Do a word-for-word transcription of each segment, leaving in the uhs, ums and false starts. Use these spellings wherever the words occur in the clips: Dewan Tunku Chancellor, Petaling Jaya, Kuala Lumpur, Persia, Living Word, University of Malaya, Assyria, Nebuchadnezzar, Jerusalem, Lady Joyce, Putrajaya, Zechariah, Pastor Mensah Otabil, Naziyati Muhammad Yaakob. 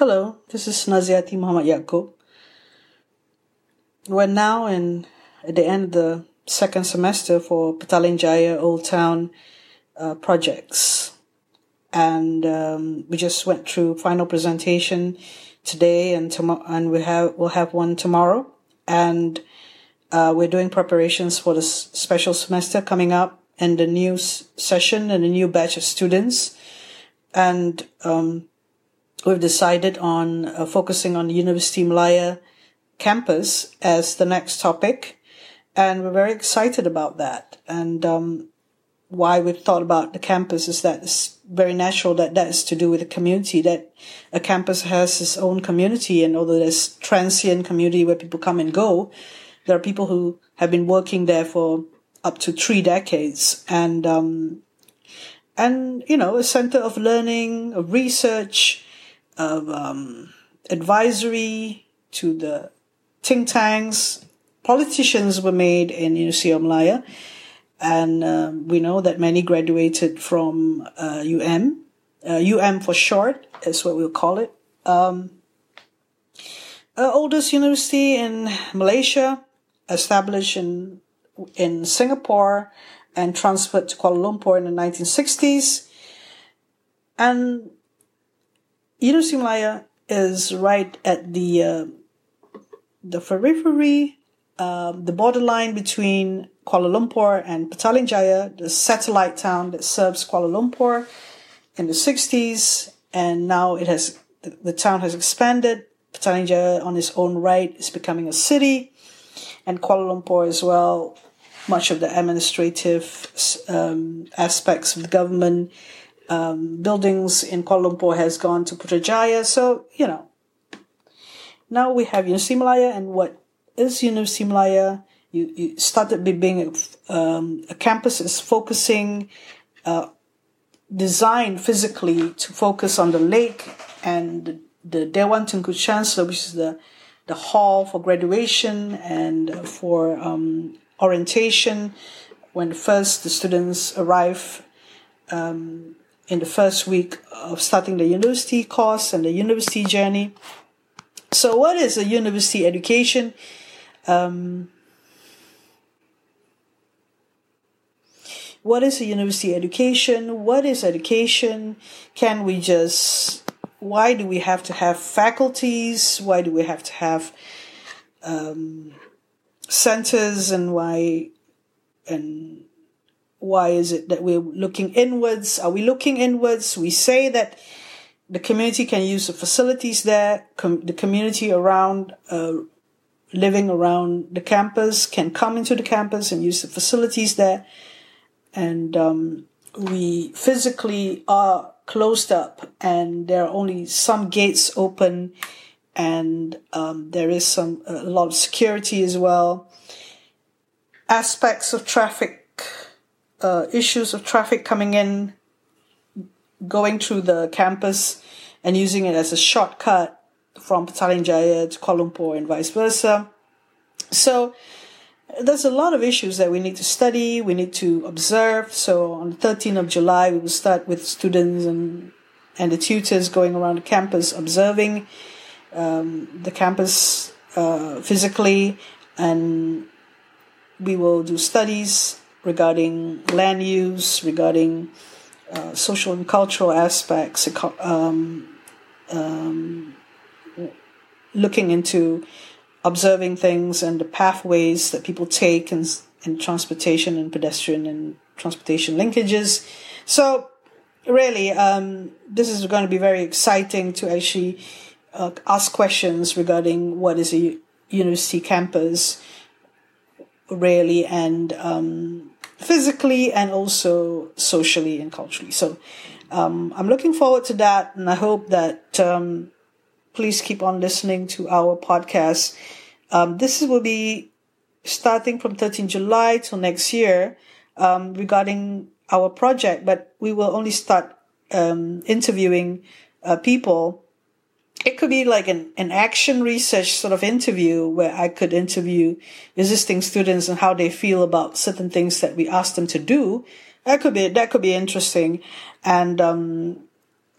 Hello, this is Naziyati Muhammad Yaakob. We're now in, at the end of the second semester for Petaling Jaya Old Town uh, projects. And um, we just went through final presentation today and tomorrow, and we have, we'll have one tomorrow. And uh, we're doing preparations for the special semester coming up and the new s- session and a new batch of students. And um, we've decided on uh, focusing on the University of Malaya campus as the next topic. And we're very excited about that. And um, why we've thought about the campus is that it's very natural that that is to do with the community, that a campus has its own community. And although there's transient community where people come and go, there are people who have been working there for up to three decades. And, um, and you know, a center of learning, of research, of um, advisory to the think tanks. Politicians were made in University of Malaya, and uh, we know that many graduated from uh, U M, uh, U M for short, is what we'll call it. Um, uh, oldest university in Malaysia, established in in Singapore, and transferred to Kuala Lumpur in the nineteen sixties. And University of Malaya is right at the uh, the periphery. Uh, the borderline between Kuala Lumpur and Petaling Jaya, the satellite town that serves Kuala Lumpur in the sixties, and now it has the, the town has expanded. Petaling Jaya on its own right is becoming a city, and Kuala Lumpur as well. Much of the administrative um, aspects of the government um, buildings in Kuala Lumpur has gone to Putrajaya. So you know, now we have University of Malaya, and what is University of Malaya? You, you started being a, um, a campus is focusing, uh, designed physically to focus on the lake and the, the Dewan Tunku Chancellor, which is the, the hall for graduation and for um, orientation. When first the students arrive um, in the first week of starting the university course and the university journey. So what is a university education? Um, what is a university education? What is education? Can we just, why do we have to have faculties? Why do we have to have um, centers? And why, and why is it that we're looking inwards? Are we looking inwards? We say that the community can use the facilities there. Com- the community around, uh, living around the campus can come into the campus and use the facilities there. And um, we physically are closed up, and there are only some gates open, and um, there is some a lot of security as well. Aspects of traffic, uh, issues of traffic coming in, going through the campus and using it as a shortcut from Petaling Jaya to Kuala Lumpur and vice versa. So there's a lot of issues that we need to study, we need to observe. So on the thirteenth of July, we will start with students and, and the tutors going around the campus, observing um, the campus uh, physically, and we will do studies regarding land use, regarding Uh, social and cultural aspects, um, um, looking into observing things and the pathways that people take, and, and transportation and pedestrian and transportation linkages. So really, um, this is going to be very exciting to actually uh, ask questions regarding what is a university campus really, and um, physically and also socially and culturally. So um, I'm looking forward to that, and I hope that um, please keep on listening to our podcast. Um, this will be starting from thirteenth of July till next year um, regarding our project, but we will only start um, interviewing uh, people. It could be like an, an action research sort of interview where I could interview existing students and how they feel about certain things that we asked them to do. That could be, that could be interesting. And, um,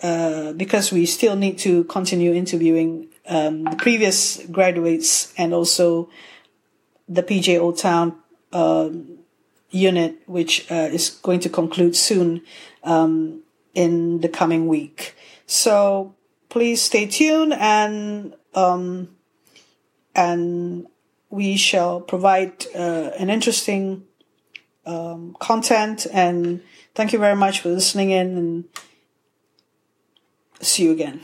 uh, because we still need to continue interviewing um, the previous graduates and also the P J Old Town uh, unit, which uh, is going to conclude soon um, in the coming week. So please stay tuned, and um, and we shall provide uh, an interesting um, content. And thank you very much for listening in, and see you again.